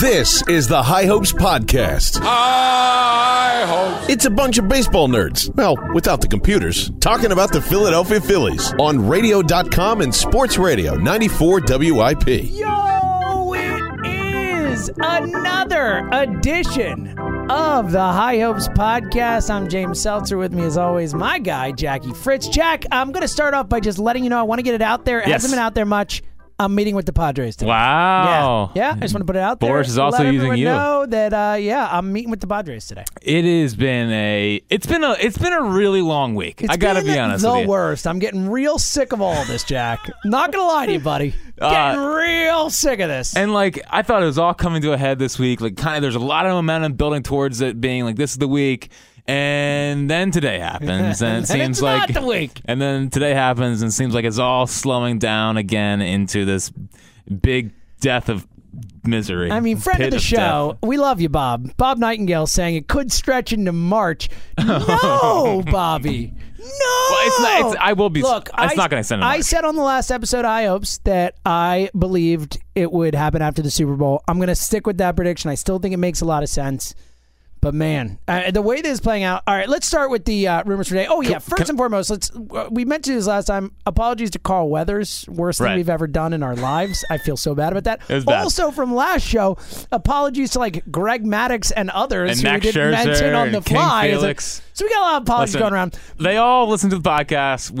This is the High Hopes Podcast. High Hopes. It's a bunch of baseball nerds, well, without the computers, talking about the Philadelphia Phillies on radio.com and sports radio 94 WIP. Yo, it is another edition of the High Hopes Podcast. I'm James Seltzer. With me, as always, my guy, Jackie Fritz. Jack, I'm going to start off by just letting you know I want to get it out there. Yes. It hasn't been out there much. I'm meeting with the Padres today. Wow. Yeah, I just want to put it out there. Boris is also using you. Let everyone know that, I'm meeting with the Padres today. It's been a really long week. I got to be honest with you. It's the worst. I'm getting real sick of all this, Jack. Not going to lie to you, buddy. Getting real sick of this. And, I thought it was all coming to a head this week. There's a lot of momentum building towards it being, this is the week. And then today happens, and it seems like not the week. And then today happens, and it seems like it's all slowing down again into this big death of misery. I mean, friend of the show, we love you, Bob. Bob Nightingale saying it could stretch into March. No, Bobby. No! Well, it's not, I will be. Look, it's not going to send him. I said on the last episode, High Hopes, that I believed it would happen after the Super Bowl. I'm going to stick with that prediction. I still think it makes a lot of sense. But, man, the way this is playing out. All right, let's start with the rumors for today. Oh, yeah, first and foremost, we meant to do this last time. Apologies to Carl Weathers. Worst thing we've ever done in our lives. I feel so bad about that. It was bad. Also, from last show, apologies to, Greg Maddox and others and who Max we didn't Scherzer mention on the fly. So we got a lot of apologies going around. They all listen to the podcast.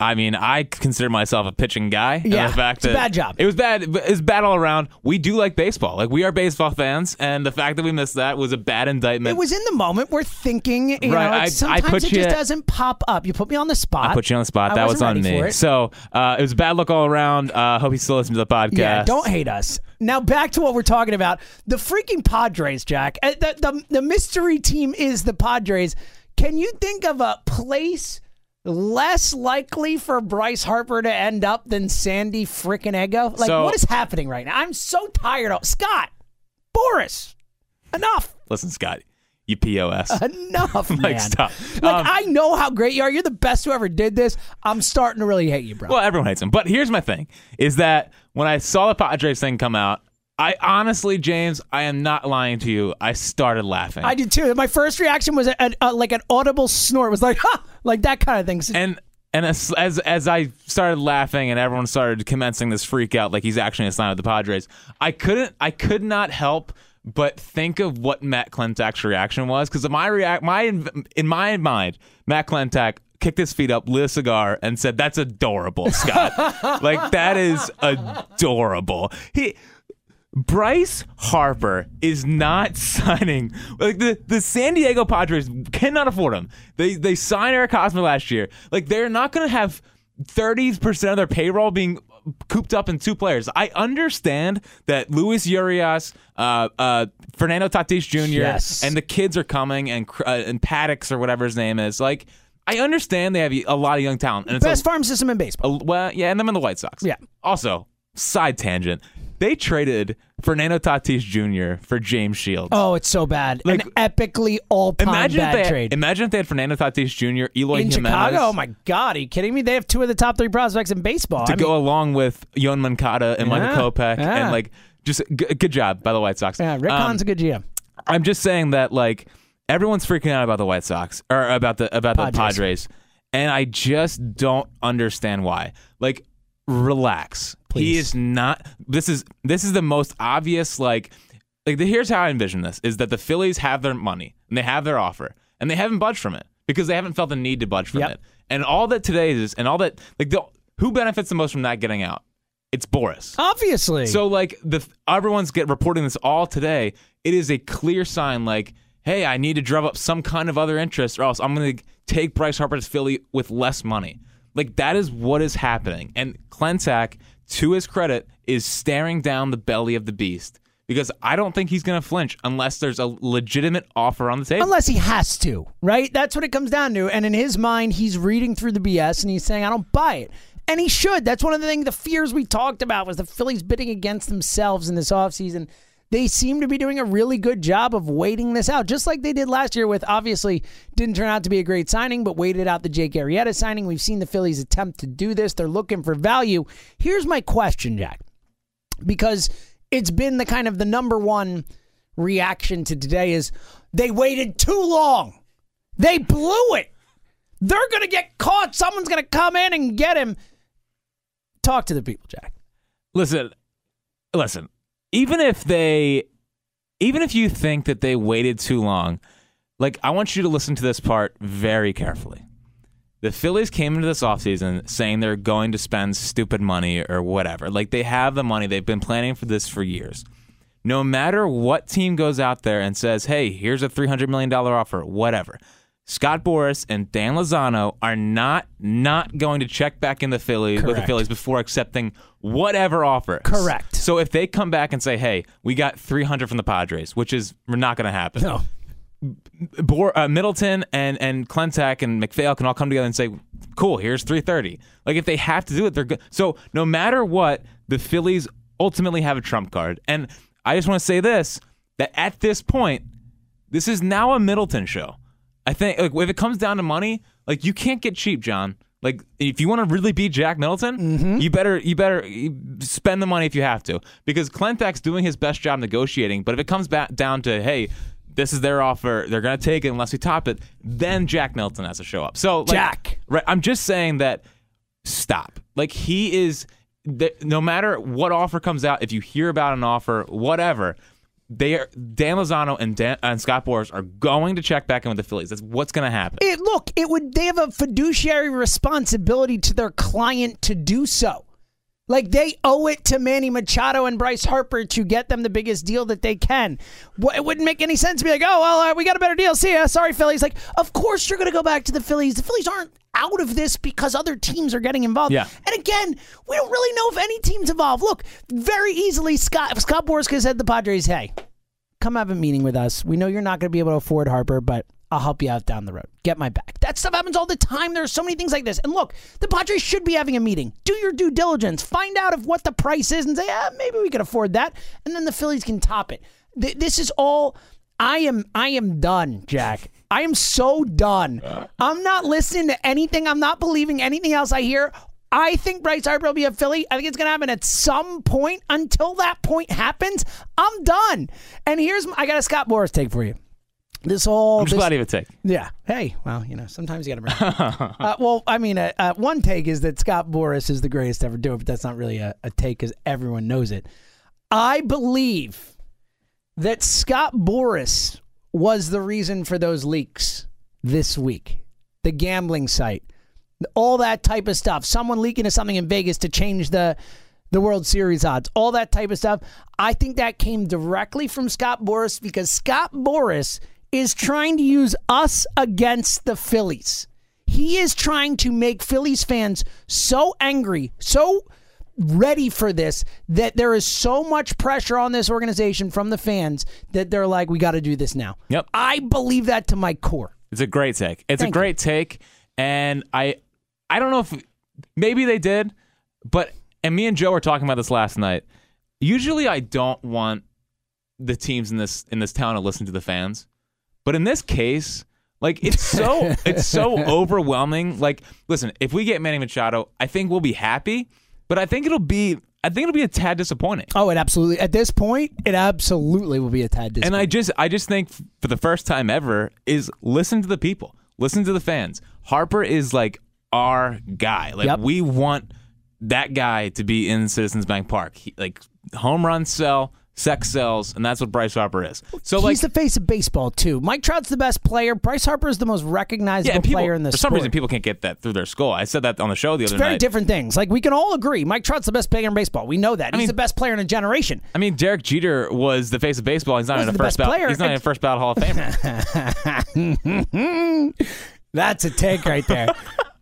I consider myself a pitching guy. Yeah, the fact it's a bad job. It was bad. It was bad all around. We do like baseball. We are baseball fans, and the fact that we missed that was a bad indictment. It was in the moment. We're thinking, sometimes it just doesn't pop up. You put me on the spot. I put you on the spot. That was on me. So it was a bad look all around. Hope you still listen to the podcast. Yeah, don't hate us. Now back to what we're talking about. The freaking Padres, Jack. The mystery team is the Padres. Can you think of a place less likely for Bryce Harper to end up than Sandy frickin' Eggo? What is happening right now? I'm so tired of Scott Boras. Enough. Listen, Scott, you POS. Enough, man. Stop. I know how great you are. You're the best who ever did this. I'm starting to really hate you, bro. Well, everyone hates him. But here's my thing, is that when I saw the Padres thing come out, I honestly, James, I am not lying to you. I started laughing. I did too. My first reaction was an audible snort. It was ha! That kind of thing. And as I started laughing and everyone started commencing this freak out, he's actually a sign of the Padres, I could not help but think of what Matt Klentak's reaction was. Because in my mind, Matt Klentak kicked his feet up, lit a cigar, and said, "That's adorable, Scott." That is adorable. Bryce Harper is not signing. The San Diego Padres cannot afford him. They signed Eric Hosmer last year. They're not going to have 30% of their payroll being cooped up in two players. I understand that Luis Urias, Fernando Tatis Jr., yes, and the kids are coming, and Paddocks or whatever his name is. I understand they have a lot of young talent. And best farm system in baseball. And them in the White Sox. Yeah. Also, side tangent. They traded Fernando Tatis Jr. for James Shields. Oh, it's so bad. An epically all-time bad trade. Imagine if they had Fernando Tatis Jr., Eloy Jimenez. In Chicago? Oh, my God. Are you kidding me? They have two of the top three prospects in baseball. To go along with Yon Moncada and Michael Kopech. Yeah. And, good job by the White Sox. Yeah, Rick Hahn's a good GM. I'm just saying that, everyone's freaking out about the White Sox, or about the Padres. And I just don't understand why. Relax. Please. He is not. This is the most obvious. Here's how I envision this: is that the Phillies have their money and they have their offer and they haven't budged from it because they haven't felt the need to budge from it. And all that today is, and all that who benefits the most from not getting out? It's Boris, obviously. So everyone's reporting this all today. It is a clear sign. Hey, I need to drum up some kind of other interest, or else I'm going to take Bryce Harper to Philly with less money. That is what is happening. And Klentak, to his credit, is staring down the belly of the beast because I don't think he's going to flinch unless there's a legitimate offer on the table. Unless he has to, right? That's what it comes down to. And in his mind, he's reading through the BS and he's saying, I don't buy it. And he should. That's one of the things, the fears we talked about was the Phillies bidding against themselves in this offseason. They seem to be doing a really good job of waiting this out, just like they did last year with, obviously, didn't turn out to be a great signing, but waited out the Jake Arrieta signing. We've seen the Phillies attempt to do this. They're looking for value. Here's my question, Jack, because it's been the kind of the number one reaction to today is they waited too long. They blew it. They're going to get caught. Someone's going to come in and get him. Talk to the people, Jack. Listen, even if you think that they waited too long, like, I want you to listen to this part very carefully. The Phillies came into this offseason saying they're going to spend stupid money or whatever. Like, they have the money. They've been planning for this for years. No matter what team goes out there and says, hey, here's a $300 million offer, whatever, Scott Boras and Dan Lozano are not going to check back in the Phillies with the Phillies before accepting whatever offer. Correct. So if they come back and say, hey, we got $300 from the Padres, which is not going to happen. No. Middleton and Klentak and McPhail can all come together and say, cool, here's $330. Like, if they have to do it, they're good. So no matter what, the Phillies ultimately have a trump card. And I just want to say this, that at this point, this is now a Middleton show. I think, like, if it comes down to money, like, you can't get cheap, John. Like, if you want to really beat Jack Middleton, you better spend the money if you have to, because Klentak's doing his best job negotiating. But if it comes back down to, hey, this is their offer, they're going to take it unless we top it, then Jack Middleton has to show up. So, like, Jack, right? I'm just saying that. Stop. Like, he is. No matter what offer comes out, if you hear about an offer, whatever, Dan Lozano and Scott Boras are going to check back in with the Phillies. That's what's going to happen. They have a fiduciary responsibility to their client to do so. Like, they owe it to Manny Machado and Bryce Harper to get them the biggest deal that they can. It wouldn't make any sense to be like, oh, well, we got a better deal. See ya. Sorry, Phillies. Like, of course you're going to go back to the Phillies. The Phillies aren't out of this because other teams are getting involved. Yeah. And again, we don't really know if any team's involved. Look, very easily, Scott Boras could have said to the Padres, hey, come have a meeting with us. We know you're not going to be able to afford Harper, but I'll help you out down the road. Get my back. That stuff happens all the time. There are so many things like this. And look, the Padres should be having a meeting. Do your due diligence. Find out if what the price is and say, maybe we could afford that. And then the Phillies can top it. This is all. I am done, Jack. I am so done. I'm not listening to anything. I'm not believing anything else I hear. I think Bryce Harper will be a Philly. I think it's going to happen at some point. Until that point happens, I'm done. And I got a Scott Boras take for you. I'm glad you have a take. Yeah. Hey, well, sometimes you got to bring it. One take is that Scott Boras is the greatest to ever do it, but that's not really a take because everyone knows it. I believe that Scott Boras was the reason for those leaks this week. The gambling site, all that type of stuff. Someone leaking to something in Vegas to change the World Series odds, all that type of stuff. I think that came directly from Scott Boras because Scott Boras is trying to use us against the Phillies. He is trying to make Phillies fans so angry, so ready for this, that there is so much pressure on this organization from the fans that they're like, we got to do this now. Yep. I believe that to my core. It's a great take. Thank you. And I don't know if maybe they did, but and me and Joe were talking about this last night. Usually I don't want the teams in this town to listen to the fans. But in this case, like, it's so overwhelming. Like, listen, if we get Manny Machado, I think we'll be happy, but I think it'll be a tad disappointing. Oh, it absolutely at this point, it absolutely will be a tad disappointing. And I just think for the first time ever is listen to the people, listen to the fans. Harper is like our guy. Like, we want that guy to be in Citizens Bank Park. Home run sell. Sex sells, and that's what Bryce Harper is. So, he's the face of baseball, too. Mike Trout's the best player. Bryce Harper is the most recognizable player in the sport. For some reason, people can't get that through their skull. I said that on the show the other night. It's very different things. Like, we can all agree. Mike Trout's the best player in baseball. We know that. He's the best player in a generation. I mean, Derek Jeter was the face of baseball. He's not in a first ballot Hall of Famer. That's a take right there.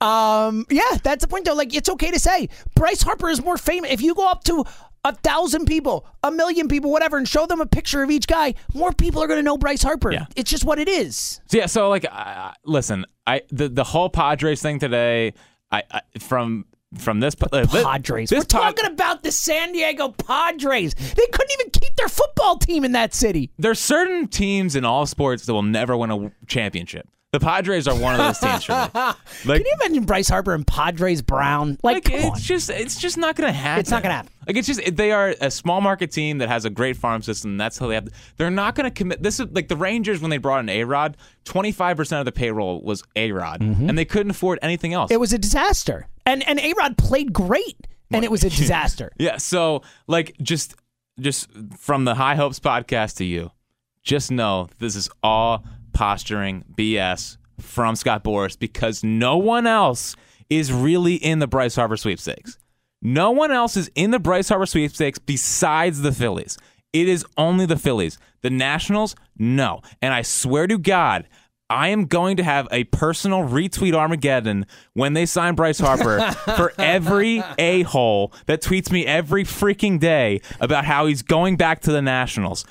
Yeah, that's the point, though. Like, it's okay to say Bryce Harper is more famous. If you go up to 1,000 people, 1,000,000 people, whatever, and show them a picture of each guy, more people are going to know Bryce Harper. Yeah. It's just what it is. So, listen, the whole Padres thing today, from this Padres. We're talking about the San Diego Padres. They couldn't even keep their football team in that city. There's certain teams in all sports that will never win a championship. The Padres are one of those teams for me. Can you imagine Bryce Harper and Padres Brown? It's just not going to happen. It's not going to happen. They are a small market team that has a great farm system. That's how they have. They're not going to commit. This is like the Rangers when they brought in A-Rod. 25% of the payroll was A-Rod, and they couldn't afford anything else. It was a disaster, and A-Rod played great, and it was a disaster. Yeah. So just from the High Hopes podcast to you, just know this is all posturing BS from Scott Boras because no one else is really in the Bryce Harper sweepstakes. No one else is in the Bryce Harper sweepstakes besides the Phillies. It is only the Phillies. The Nationals, no. And I swear to God, I am going to have a personal retweet Armageddon when they sign Bryce Harper for every a-hole that tweets me every freaking day about how he's going back to the Nationals.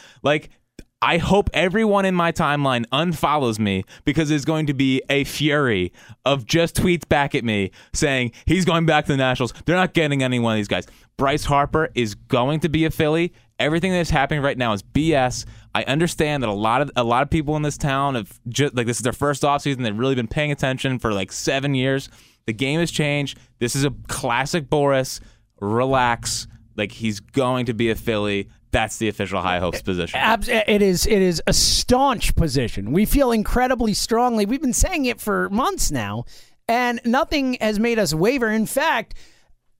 I hope everyone in my timeline unfollows me because there's going to be a fury of just tweets back at me saying he's going back to the Nationals. They're not getting any one of these guys. Bryce Harper is going to be a Philly. Everything that's happening right now is BS. I understand that a lot of people in this town have this is their first offseason. They've really been paying attention for 7 years. The game has changed. This is a classic Boris. Relax. He's going to be a Philly. That's the official High Hopes position. It is a staunch position. We feel incredibly strongly. We've been saying it for months now, and nothing has made us waver. In fact,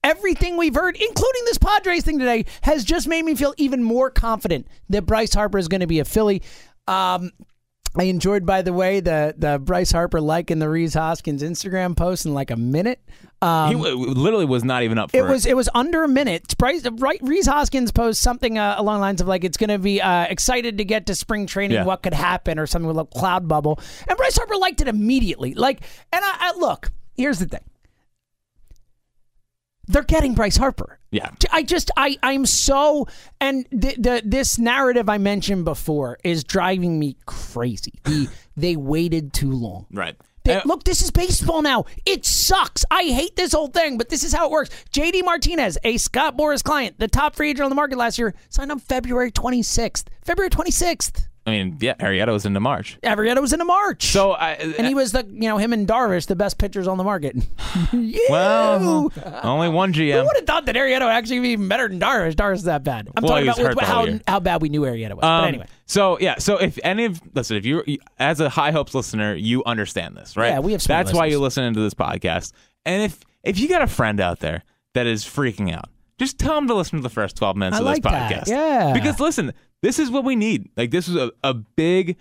everything we've heard, including this Padres thing today, has just made me feel even more confident that Bryce Harper is going to be a Philly. I enjoyed, by the way, the Bryce Harper liking the Reese Hoskins Instagram post in a minute. He literally was not even up for it. It was under a minute. Reese Hoskins posted something along the lines of it's going to be excited to get to spring training, what could happen, or something with a cloud bubble. And Bryce Harper liked it immediately. Look, here's the thing. They're getting Bryce Harper. Yeah. This narrative I mentioned before is driving me crazy. They waited too long. Right. Look, this is baseball now. It sucks. I hate this whole thing, but this is how it works. J.D. Martinez, a Scott Boras client, the top free agent on the market last year, signed on February 26th. Arrieta was into March. So and he was him and Darvish, the best pitchers on the market. Well, only one GM. Who would have thought that Arrieta would actually be better than Darvish? Darvish is that bad. I'm talking about how bad we knew Arrieta was. But anyway. So if you as a High Hopes listener, you understand this, right? Yeah, we have. That's why you listen to this podcast. And if you got a friend out there that is freaking out, just tell them to listen to the first 12 minutes of this podcast. That. Yeah. Because listen. This is what we need. This is a big,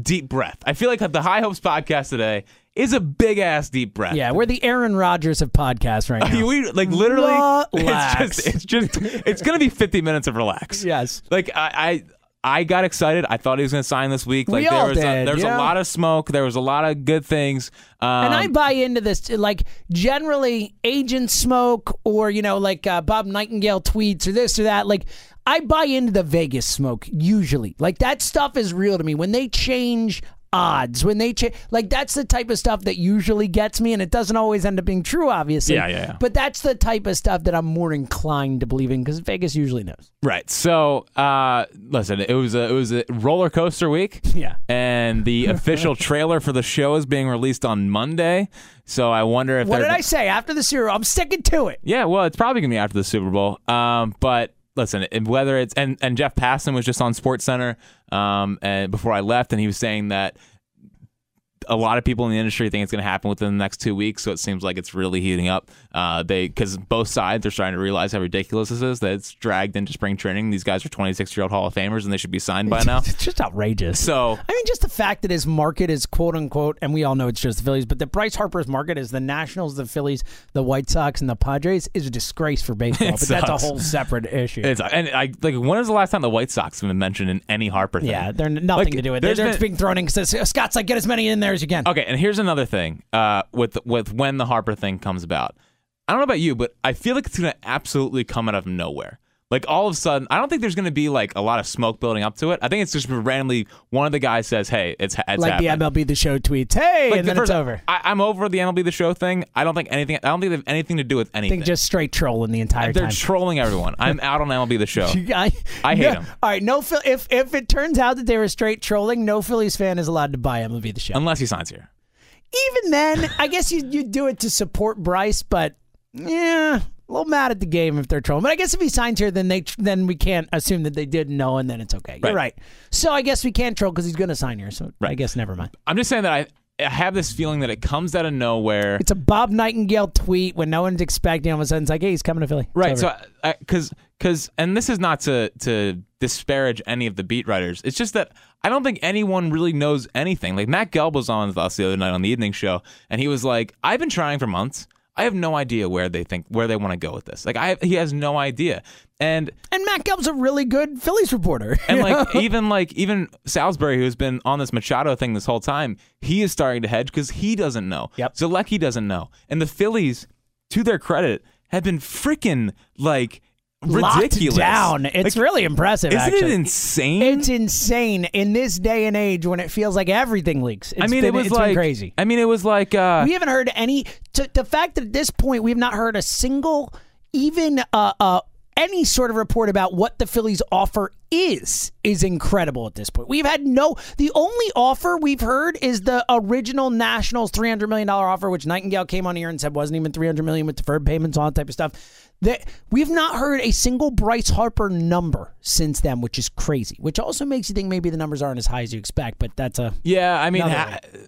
deep breath. I feel like the High Hopes podcast today is a big-ass deep breath. Yeah, we're the Aaron Rodgers of podcasts right now. Relax. It's going to be 50 minutes of relax. Yes. I got excited. I thought he was going to sign this week. There was a lot of smoke. There was a lot of good things. And I buy into this. Generally, agent smoke or, Bob Nightingale tweets or this or that. I buy into the Vegas smoke usually. That stuff is real to me. When they change odds, that's the type of stuff that usually gets me, and it doesn't always end up being true, obviously. Yeah. But that's the type of stuff that I'm more inclined to believe in because Vegas usually knows. Right. So, listen, it was a roller coaster week. Yeah. And the official trailer for the show is being released on Monday. So I wonder if what did I say after the Super Bowl? I'm sticking to it. Yeah. Well, it's probably gonna be after the Super Bowl. But. Listen, whether it's and Jeff Passan was just on SportsCenter before I left, and he was saying that a lot of people in the industry think it's going to happen within the next 2 weeks. So it seems like it's really heating up. Because both sides are starting to realize how ridiculous this is, that it's dragged into spring training. These guys are 26-year-old Hall of Famers, and they should be signed by now. It's just outrageous. So just the fact that his market is quote unquote, and we all know it's just the Phillies, but that Bryce Harper's market is the Nationals, the Phillies, the White Sox, and the Padres is a disgrace for baseball. But sucks. That's a whole separate issue. When was the last time the White Sox have been mentioned in any Harper thing? Yeah, they're nothing to do with it. They're just being thrown in because Scott's get as many in there. Again. Okay, and here's another thing with when the Harper thing comes about. I don't know about you, but I feel like it's going to absolutely come out of nowhere. Like, all of a sudden, I don't think there's going to be, like, a lot of smoke building up to it. I think it's just randomly one of the guys says, hey, it's like happened. The MLB The Show tweets, hey, like, and then first, it's over. I'm over the MLB The Show thing. I don't think they have anything to do with anything. I think just straight trolling the entire time. They're trolling everyone. I'm out on MLB The Show. I hate them. All right, if it turns out that they were straight trolling, no Phillies fan is allowed to buy MLB The Show. Unless he signs here. Even then, I guess you do it to support Bryce, but, yeah. A little mad at the game if they're trolling. But I guess if he signs here, then we can't assume that they didn't know, and then it's okay. You're right. So I guess we can't troll because he's going to sign here. So I guess never mind. I'm just saying that I have this feeling that it comes out of nowhere. It's a Bob Nightingale tweet when no one's expecting. All of a sudden, it's like, hey, he's coming to Philly. Right. So and this is not to disparage any of the beat writers. It's just that I don't think anyone really knows anything. Like, Matt Gelb was on with us the other night on the evening show, and he was like, I've been trying for months. I have no idea where they want to go with this. Like, he has no idea. And Matt Gelb's a really good Phillies reporter. And even Salisbury, who's been on this Machado thing this whole time, he is starting to hedge because he doesn't know. Yep. Zalecki doesn't know. And the Phillies, to their credit, have been freaking like ridiculous. Locked down. It's like, really impressive. Isn't it insane? It's insane in this day and age when it feels like everything leaks. It's been crazy. I mean, it was like we haven't heard any. The fact that at this point we've not heard a single, even any sort of report about what the Phillies offer is incredible at this point. We've had the only offer we've heard is the original Nationals $300 million offer, which Nightingale came on here and said wasn't even $300 million with deferred payments, all that type of stuff. That we've not heard a single Bryce Harper number since then, which is crazy, which also makes you think maybe the numbers aren't as high as you expect, but that's a... Yeah, I mean,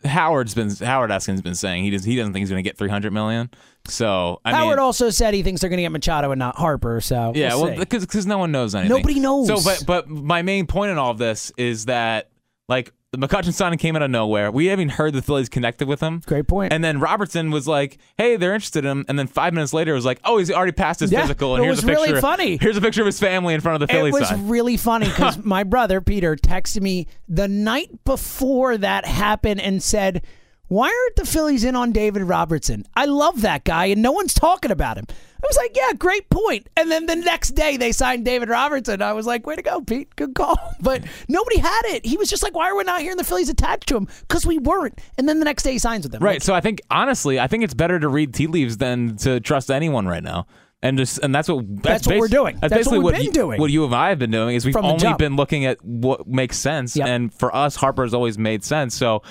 Howard Eskin's been saying he doesn't think he's going to get $300 million. So, Howard also said he thinks they're going to get Machado and not Harper, so yeah, well, because no one knows anything. Nobody knows. So, but my main point in all of this is that, like, the McCutchen signing came out of nowhere. We haven't even heard the Phillies connected with him. Great point. And then Robertson was like, hey, they're interested in him. And then 5 minutes later, it was like, oh, he's already passed his physical. And here's a picture. It was really funny. Here's a picture of his family in front of the Phillies sign. It was really funny because my brother, Peter, texted me the night before that happened and said, why aren't the Phillies in on David Robertson? I love that guy, and no one's talking about him. I was like, yeah, great point. And then the next day they signed David Robertson. I was like, way to go, Pete. Good call. But nobody had it. He was just like, why are we not hearing the Phillies attached to him? Because we weren't. And then the next day he signs with them. Right. Like, so I think, honestly, it's better to read tea leaves than to trust anyone right now. And that's what we're doing. That's basically what we've been doing. What you and I have been doing is we've only been looking at what makes sense. Yep. And for us, Harper's always made sense. So,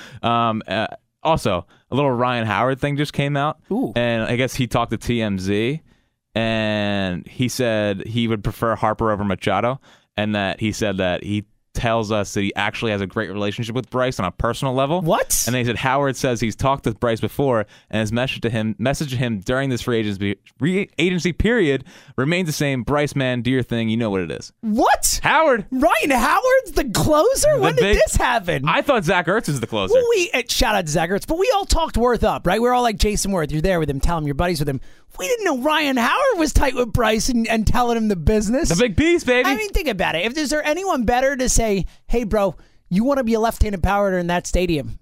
also, a little Ryan Howard thing just came out. Ooh. And I guess he talked to TMZ, and he said he would prefer Harper over Machado, and that he said that he tells us that he actually has a great relationship with Bryce on a personal level. What? And they said Howard says he's talked with Bryce before, and his message to him during this free agency period remains the same. Bryce, man, do your thing. You know what it is. What? Howard. Ryan Howard's the closer? When did this happen? I thought Zach Ertz was the closer. Well, shout out to Zach Ertz, but we all talked Worth up, right? We're all like, Jason Worth, you're there with him. Tell him you're buddies with him. We didn't know Ryan Howard was tight with Bryce and telling him the business. The big piece, baby. I mean, think about it. If there's anyone better to say, hey, bro, you want to be a left-handed power hitter in that stadium?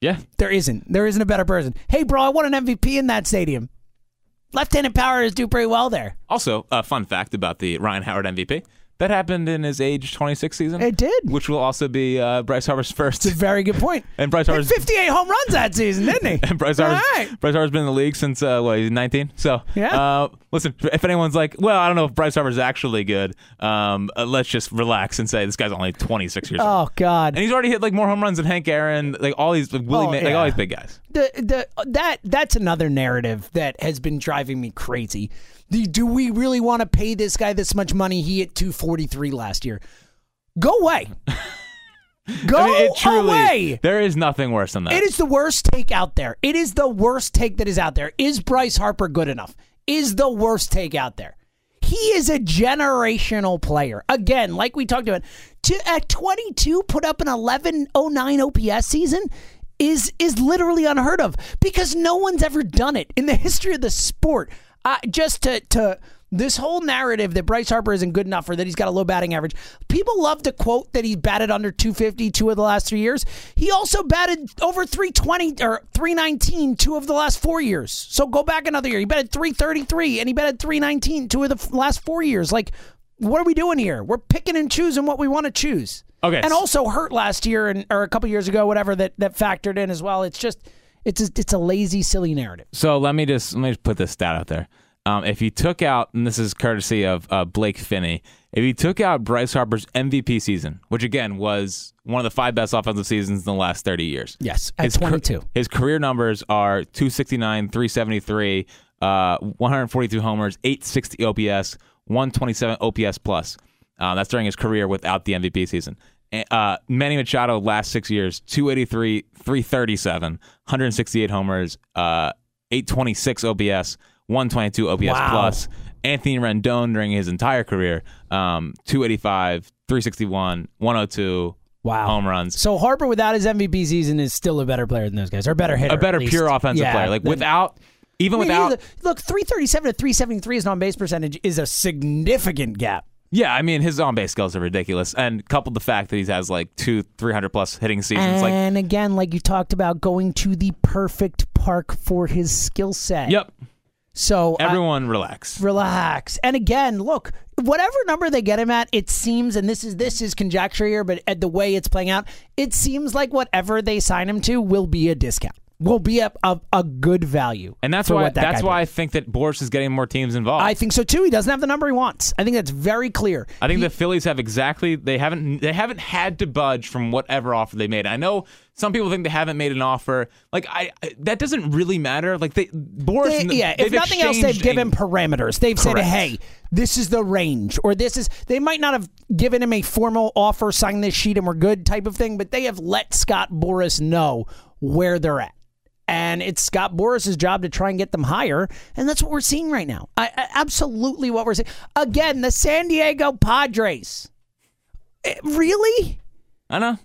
Yeah. There isn't a better person. Hey, bro, I want an MVP in that stadium. Left-handed power hitters do pretty well there. Also, a fun fact about the Ryan Howard MVP. That happened in his age 26 season. It did. Which will also be Bryce Harper's first. That's a very good point. And Bryce Harper's 58 home runs that season, didn't he? And Bryce Harper's been in the league since, he's 19? So, yeah. Listen, if anyone's like, well, I don't know if Bryce Harper's actually good, let's just relax and say this guy's only 26 years old. Oh, God. And he's already hit, like, more home runs than Hank Aaron, like, all these, like, Willie May, like, all these big guys. That's another narrative that has been driving me crazy. Do we really want to pay this guy this much money? He hit 243 last year. Go away. Go away. There is nothing worse than that. It is the worst take out there. It is the worst take that is out there. Is Bryce Harper good enough? Is the worst take out there. He is a generational player. Again, like we talked about, at 22, put up an 11.09 OPS season is literally unheard of because no one's ever done it in the history of the sport. Just to this whole narrative that Bryce Harper isn't good enough or that he's got a low batting average. People love to quote that he batted under 250 two of the last 3 years. He also batted over 320 or 319 two of the last 4 years. So go back another year. He batted 333 and he batted 319 two of the last 4 years. Like, What are we doing here? We're picking and choosing what we want to choose. Okay. And also hurt last year and or a couple years ago, whatever, that factored in as well. It's just it's a lazy, silly narrative. So let me just put this stat out there. If you took out, and this is courtesy of Blake Finney, if you took out Bryce Harper's MVP season, which again was one of the 5 best offensive seasons in the last 30 years. Yes, at 22. His career numbers are 269, 373, 142 homers, 860 OPS, 127 OPS plus. That's during his career without the MVP season. Manny Machado last 6 years, 283, 337, 168 homers, 826 OPS, 122 OPS plus. Anthony Rendon during his entire career, 285, 361, 102 home runs. So Harper without his MVP season is still a better player than those guys, or a better hitter. A better pure offensive player. Like without... Even without... Look, 337 to 373 is on-base percentage is a significant gap. Yeah, I mean, his on-base skills are ridiculous. And coupled the fact that he has like 200-300-plus hitting seasons. And again, like you talked about, going to the perfect park for his skill set. Yep. So everyone relax. Relax. And again, look, whatever number they get him at, it seems, and this is conjecture here, but at the way it's playing out, it seems like whatever they sign him to will be a discount. Will be a good value. And that's why I think that Boris is getting more teams involved. I think so too. He doesn't have the number he wants. I think that's very clear. I think the Phillies have they haven't had to budge from whatever offer they made. I know some people think they haven't made an offer. Like that doesn't really matter. Like if nothing else, they've given parameters. They've said, hey, this is the range, or this is. They might not have given him a formal offer, sign this sheet and we're good type of thing, but they have let Scott Boras know where they're at. And it's Scott Boras' job to try and get them higher. And that's what we're seeing right now. Absolutely what we're seeing. Again, the San Diego Padres. Really? I know.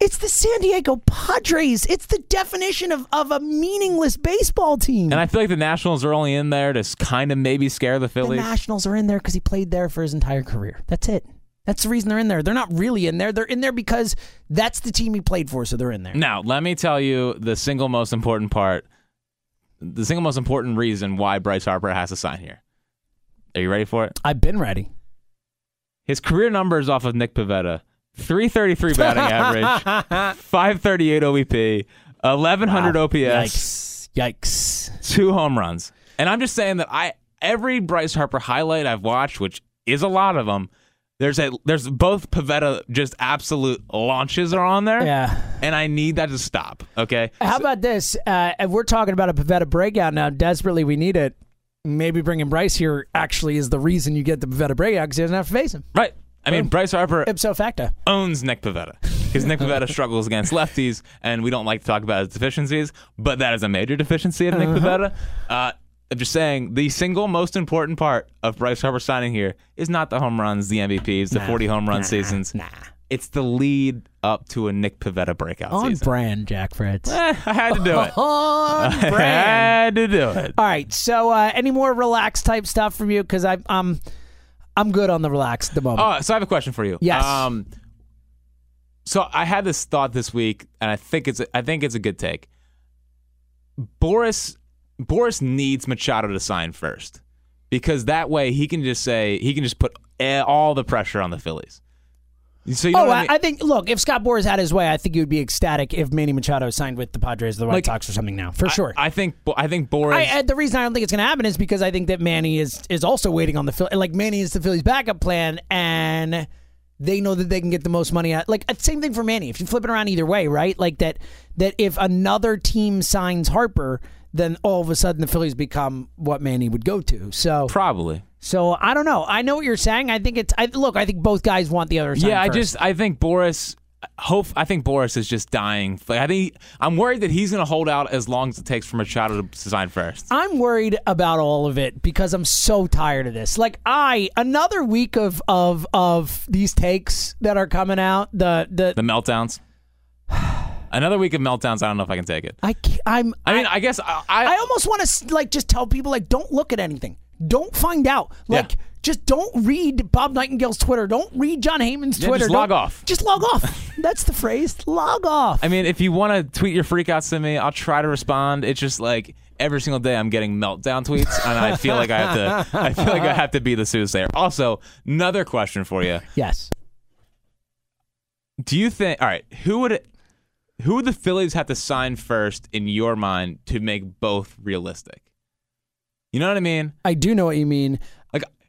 It's the San Diego Padres. It's the definition of a meaningless baseball team. And I feel like the Nationals are only in there to kind of maybe scare the Phillies. The Nationals are in there because he played there for his entire career. That's it. That's the reason they're in there. They're not really in there. They're in there because that's the team he played for, so they're in there. Now, let me tell you the single most important reason why Bryce Harper has to sign here. Are you ready for it? I've been ready. His career numbers off of Nick Pivetta, 333 batting average, 538 OEP, 1,100 OPS. Yikes. 2 home runs. And I'm just saying that every Bryce Harper highlight I've watched, which is a lot of them, there's both Pivetta just absolute launches are on there. Yeah. And I need that to stop. Okay. How about this? If we're talking about a Pivetta breakout now, desperately we need it. Maybe bringing Bryce here actually is the reason you get the Pivetta breakout because he doesn't have to face him. Right. I mean, Bryce Harper ipso facto owns Nick Pivetta because Nick Pivetta struggles against lefties, and we don't like to talk about his deficiencies, but that is a major deficiency of Nick Pivetta. I'm just saying the single most important part of Bryce Harper signing here is not the home runs, the MVPs, the 40 home run seasons. It's the lead up to a Nick Pivetta breakout season. On brand, Jack Fritz. I had to do it. On brand. I had to do it. All right. So any more relaxed type stuff from you? Because I'm good on the relaxed at the moment. So I have a question for you. Yes. So I had this thought this week, and I think it's a good take. Boris needs Machado to sign first because that way he can just put all the pressure on the Phillies. So you know what I mean? I think, look, if Scott Boras had his way, I think he would be ecstatic if Manny Machado signed with the Padres or the White Sox or something now, for sure. I think Boras... the reason I don't think it's going to happen is because I think that Manny is also waiting on the Phillies. Like, Manny is the Phillies' backup plan, and... they know that they can get the most money out. Like, same thing for Manny. If you flip it around either way, right? Like, that if another team signs Harper, then all of a sudden the Phillies become what Manny would go to. So probably. So, I don't know. I know what you're saying. I think it's... I think both guys want the other side first. I think Boras... I think Boras is just dying. Like, I'm worried that he's going to hold out as long as it takes for Machado to sign first. I'm worried about all of it because I'm so tired of this. Like another week of these takes that are coming out. The meltdowns. Another week of meltdowns. I don't know if I can take it. I almost want to just tell people don't look at anything. Don't find out. Just don't read Bob Nightingale's Twitter. Don't read John Heyman's Twitter. Just log off. Just log off. That's the phrase. Log off. I mean, if you want to tweet your freakouts to me, I'll try to respond. It's just every single day I'm getting meltdown tweets, and I feel like I have to be the soothsayer. Also, another question for you. Yes. Do you think? All right, who would the Phillies have to sign first in your mind to make both realistic? You know what I mean? I do know what you mean.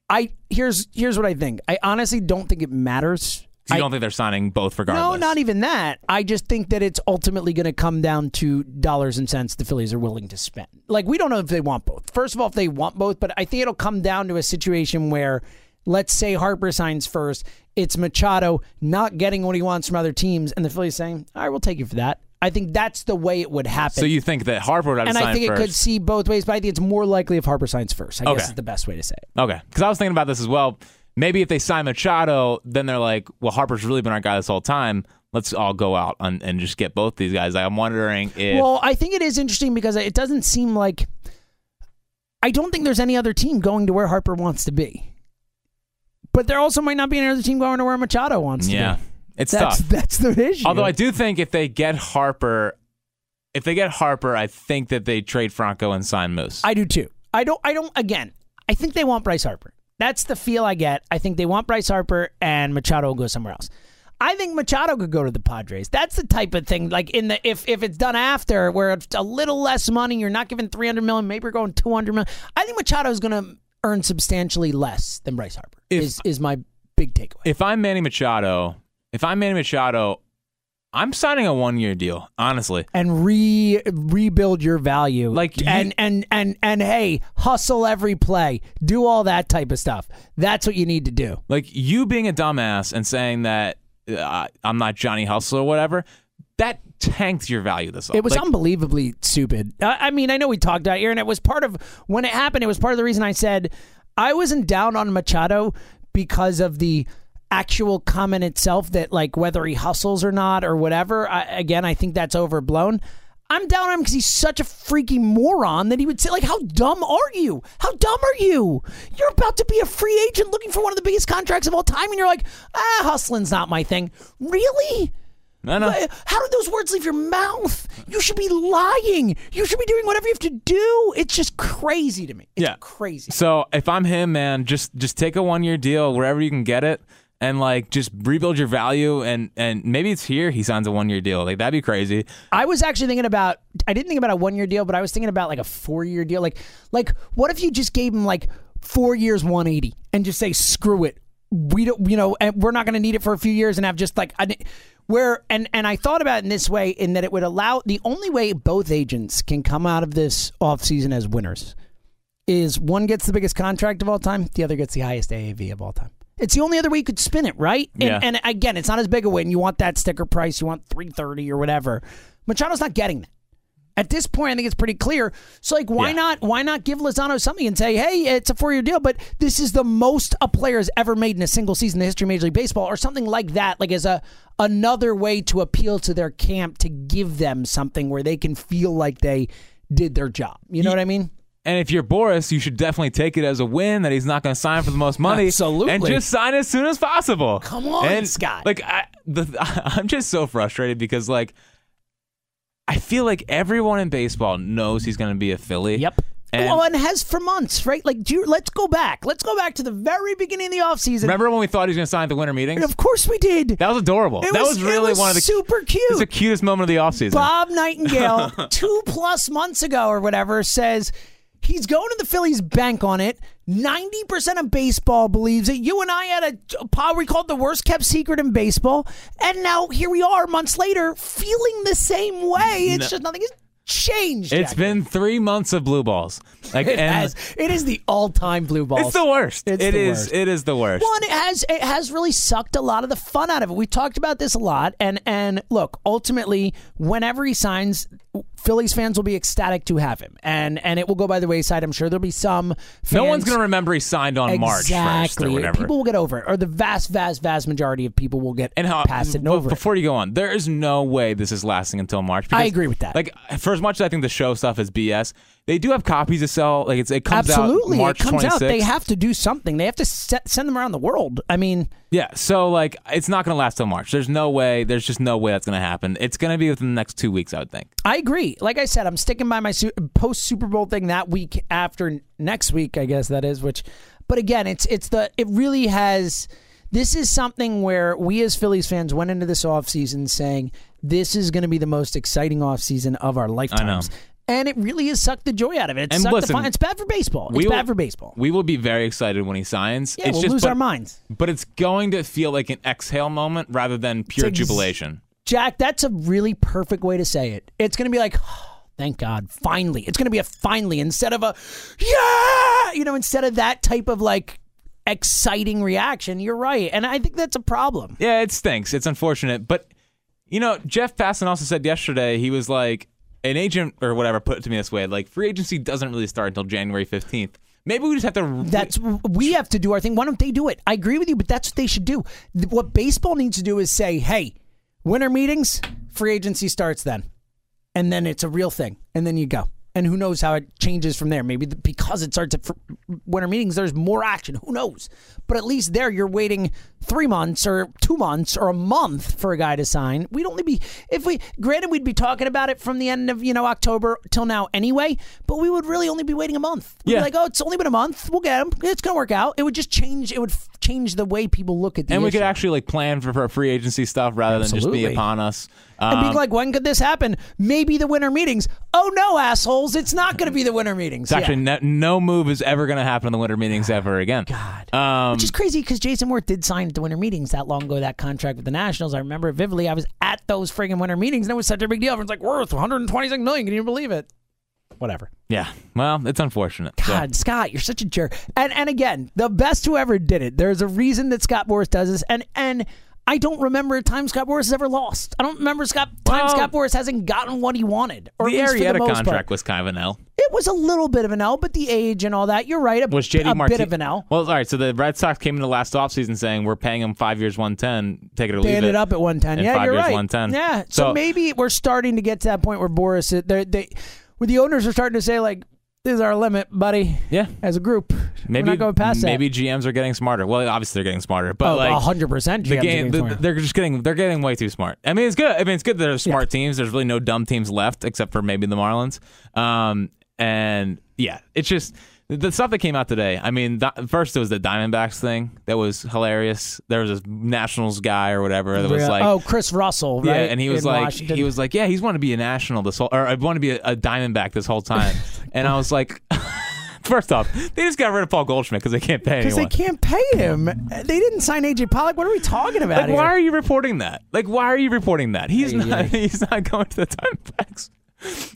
Like, here's what I think. I honestly don't think it matters. You don't think they're signing both regardless? No, not even that. I just think that it's ultimately going to come down to dollars and cents the Phillies are willing to spend. Like, we don't know if they want both. First of all, if they want both, but I think it'll come down to a situation where, let's say Harper signs first, it's Machado not getting what he wants from other teams, and the Phillies saying, all right, we'll take you for that. I think that's the way it would happen. So you think that Harper would have to sign first? And I think it could see both ways, but I think it's more likely if Harper signs first. I guess is the best way to say it. Okay, because I was thinking about this as well. Maybe if they sign Machado, then they're like, well, Harper's really been our guy this whole time. Let's all go out and just get both these guys. I'm wondering if... Well, I think it is interesting because it doesn't seem like... I don't think there's any other team going to where Harper wants to be. But there also might not be another team going to where Machado wants to be. It's tough. That's the issue. Although I do think if they get Harper, I think that they trade Franco and sign Moose. I do too. Again, I think they want Bryce Harper. That's the feel I get. I think they want Bryce Harper, and Machado will go somewhere else. I think Machado could go to the Padres. That's the type of thing, like in the if it's done after, where it's a little less money, you're not giving $300 million, maybe you're going $200 million. I think Machado's going to earn substantially less than Bryce Harper. Is my big takeaway. If I'm Manny Machado, I'm signing a 1-year deal, honestly, and rebuild your value, like and hey, hustle every play, do all that type of stuff. That's what you need to do. Like you being a dumbass and saying that I'm not Johnny Hustle or whatever, that tanked your value this offseason. It was unbelievably stupid. I mean, I know we talked about it here, and it was part of when it happened. It was part of the reason I said I wasn't down on Machado because of the actual comment itself, that like whether he hustles or not or whatever. I think that's overblown. I'm down on him because he's such a freaky moron that he would say, like, how dumb are you? How dumb are you? You're about to be a free agent looking for one of the biggest contracts of all time, and you're like, hustling's not my thing. Really? No. How did those words leave your mouth? You should be lying. You should be doing whatever you have to do. It's just crazy to me. It's crazy. So if I'm him, man, just take a 1-year deal wherever you can get it. And, like, just rebuild your value, and maybe it's here he signs a 1-year deal. Like, that'd be crazy. I was actually thinking about – I didn't think about a 1-year deal, but I was thinking about, like, a 4-year deal. Like what if you just gave him, like, 4 years, $180 and just say, screw it. We don't – you know, and we're not going to need it for a few years and have just, like – where – and I thought about it in this way, in that it would allow – the only way both agents can come out of this offseason as winners is one gets the biggest contract of all time, the other gets the highest AAV of all time. It's the only other way you could spin it, right? And again, it's not as big a win. You want that sticker price. You want $330 or whatever. Machado's not getting that. At this point, I think it's pretty clear. So, like, why not give Lozano something and say, hey, it's a 4-year deal, but this is the most a player's ever made in a single season in the history of Major League Baseball, or something like that, like as another way to appeal to their camp, to give them something where they can feel like they did their job. You know what I mean? And if you're Boris, you should definitely take it as a win that he's not going to sign for the most money. Absolutely. And just sign as soon as possible. Come on, and, Scott. Like, I'm just so frustrated because, like, I feel like everyone in baseball knows he's going to be a Philly. Yep. And has for months, right? Like, let's go back. Let's go back to the very beginning of the offseason. Remember when we thought he was going to sign at the winter meetings? And of course we did. That was adorable. That was really one of the super cute. It was the cutest moment of the offseason. Bob Nightingale, 2+ months ago or whatever, says... he's going to the Phillies, bank on it. 90% of baseball believes it. You and I had a pod we called the worst kept secret in baseball. And now here we are months later feeling the same way. It's just nothing has changed. Jackie. It's been 3 months of blue balls. Like, it has. It is the all-time blue balls. It's the worst. It is the worst. Well, and it has really sucked a lot of the fun out of it. We talked about this a lot. And look, ultimately, whenever he signs... Phillies fans will be ecstatic to have him, and it will go by the wayside. I'm sure there'll be some fans. No one's going to remember he signed on March 1st or whatever. People will get over it, or the vast majority of people will get past it and over it. Before you go on, there is no way this is lasting until March. Because, I agree with that. Like, for as much as I think the show stuff is BS, They do have copies to sell. Like it comes Absolutely. Out March 26th. Absolutely, it comes 26th. Out. They have to do something. They have to send them around the world. I mean, yeah. So like, it's not going to last till March. There's no way. There's just no way that's going to happen. It's going to be within the next 2 weeks, I would think. I agree. Like I said, I'm sticking by my post Super Bowl thing that week after next week. I guess that is which. But again, it really has. This is something where we as Phillies fans went into this offseason saying this is going to be the most exciting offseason of our lifetimes. I know. And it really has sucked the joy out of it. It's, and listen, it's bad for baseball. It's bad for baseball. We will be very excited when he signs. Yeah, we'll lose our minds. But it's going to feel like an exhale moment rather than pure jubilation. Jack, that's a really perfect way to say it. It's going to be like, oh, thank God, finally. It's going to be a finally instead of a, yeah! You know, instead of that type of like, exciting reaction. You're right. And I think that's a problem. Yeah, it stinks. It's unfortunate. But, you know, Jeff Passan also said yesterday, he was like, an agent or whatever put it to me this way, like, free agency doesn't really start until January 15th. Maybe we just have to... We have to do our thing. Why don't they do it? I agree with you, but that's what they should do. What baseball needs to do is say, hey, winter meetings, free agency starts then. And then it's a real thing. And then you go. And who knows how it changes from there. Maybe because it starts at winter meetings, there's more action. Who knows? But at least there, you're waiting 3 months or 2 months or a month for a guy to sign. We'd only be, granted, we'd be talking about it from the end of, you know, October till now anyway, but we would really only be waiting a month. We'd be like, oh, it's only been a month. We'll get him. It's going to work out. It would just change. It would change the way people look at the issue. We could actually like plan for free agency stuff rather than just be upon us. And be like, when could this happen? Maybe the winter meetings. Oh, no, assholes. It's not going to be the winter meetings. It's actually no move is ever going to happen in the winter meetings ever again. God. Which is crazy because Jason Worth did sign at the winter meetings that long ago, that contract with the Nationals. I remember it vividly. I was at those friggin' winter meetings, and it was such a big deal. Everyone's like, Worth, $126 million. Can you believe it? Whatever. Yeah. Well, it's unfortunate. God, so. Scott, you're such a jerk. And again, the best whoever did it. There's a reason that Scott Boras does this. And I don't remember a time Scott Boras has ever lost. I don't remember Scott Boras hasn't gotten what he wanted. Or the Arrieta contract was kind of an L. It was a little bit of an L, but the age and all that, you're right, a bit of an L. Well, all right, so the Red Sox came into last offseason saying we're paying him 5 years, 110, take it or leave it. They ended up at 110. And yeah, you're right. 110. Yeah, so maybe we're starting to get to that point where Boras, where the owners are starting to say, like, this is our limit, buddy. Yeah. As a group. Maybe, we're not going past that. Maybe GMs are getting smarter. Well, obviously they're getting smarter, but 100% they're getting way too smart. I mean, it's good. I mean, it's good that there's smart teams. There's really no dumb teams left except for maybe the Marlins. And yeah, it's just the stuff that came out today. I mean, first it was the Diamondbacks thing that was hilarious. There was this Nationals guy or whatever that was like, oh, Chris Russell, right? Yeah, and he was like, Washington. He was like, yeah, he's wanted to be a National this whole, or I want to be a Diamondback this whole time. And I was like, first off, they just got rid of Paul Goldschmidt because they can't pay anyone. Because they can't pay him. They didn't sign AJ Pollock. What are we talking about? Like, why are you reporting that? He's not. He's not going to the Diamondbacks.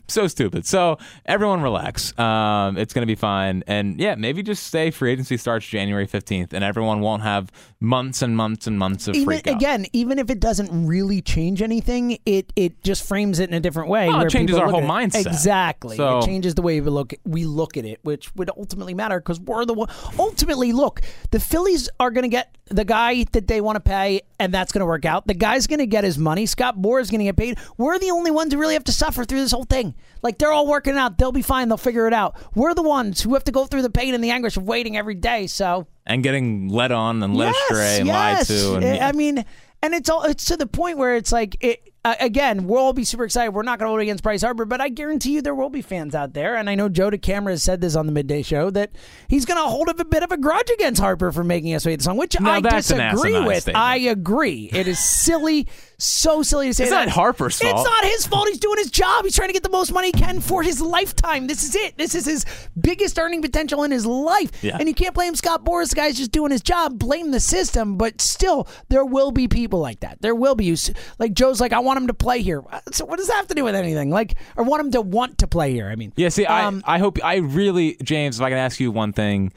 So stupid. So everyone relax. It's going to be fine. And yeah, maybe just say free agency starts January 15th and everyone won't have months and months and months of freak out. Again, even if it doesn't really change anything, it just frames it in a different way. Well, it changes our whole mindset. Exactly. So, it changes the way we look at it, which would ultimately matter because we're the one. Ultimately, look, the Phillies are going to get the guy that they want to pay, and that's going to work out. The guy's going to get his money. Scott Boras is going to get paid. We're the only ones who really have to suffer through this whole thing. Like, they're all working out. They'll be fine. They'll figure it out. We're the ones who have to go through the pain and the anguish of waiting every day. So and getting led on and led astray and lied to. And, I mean, and it's to the point where it's like, again, we'll all be super excited. We're not going to vote against Bryce Harper, but I guarantee you there will be fans out there. And I know Joe DeCamera has said this on the midday show that he's going to hold up a bit of a grudge against Harper for making us wait this long, which I disagree with. Statement. I agree. It is silly. So silly to say that. It's not Harper's fault. It's not his fault. He's doing his job. He's trying to get the most money he can for his lifetime. This is it. This is his biggest earning potential in his life. Yeah. And you can't blame Scott Boras. The guy's just doing his job. Blame the system. But still, there will be people like that. There will be. Like, Joe's like, I want him to play here. So what does that have to do with anything? Like, or want him to want to play here. I mean. Yeah, see, I hope, I really, James, if I can ask you one thing.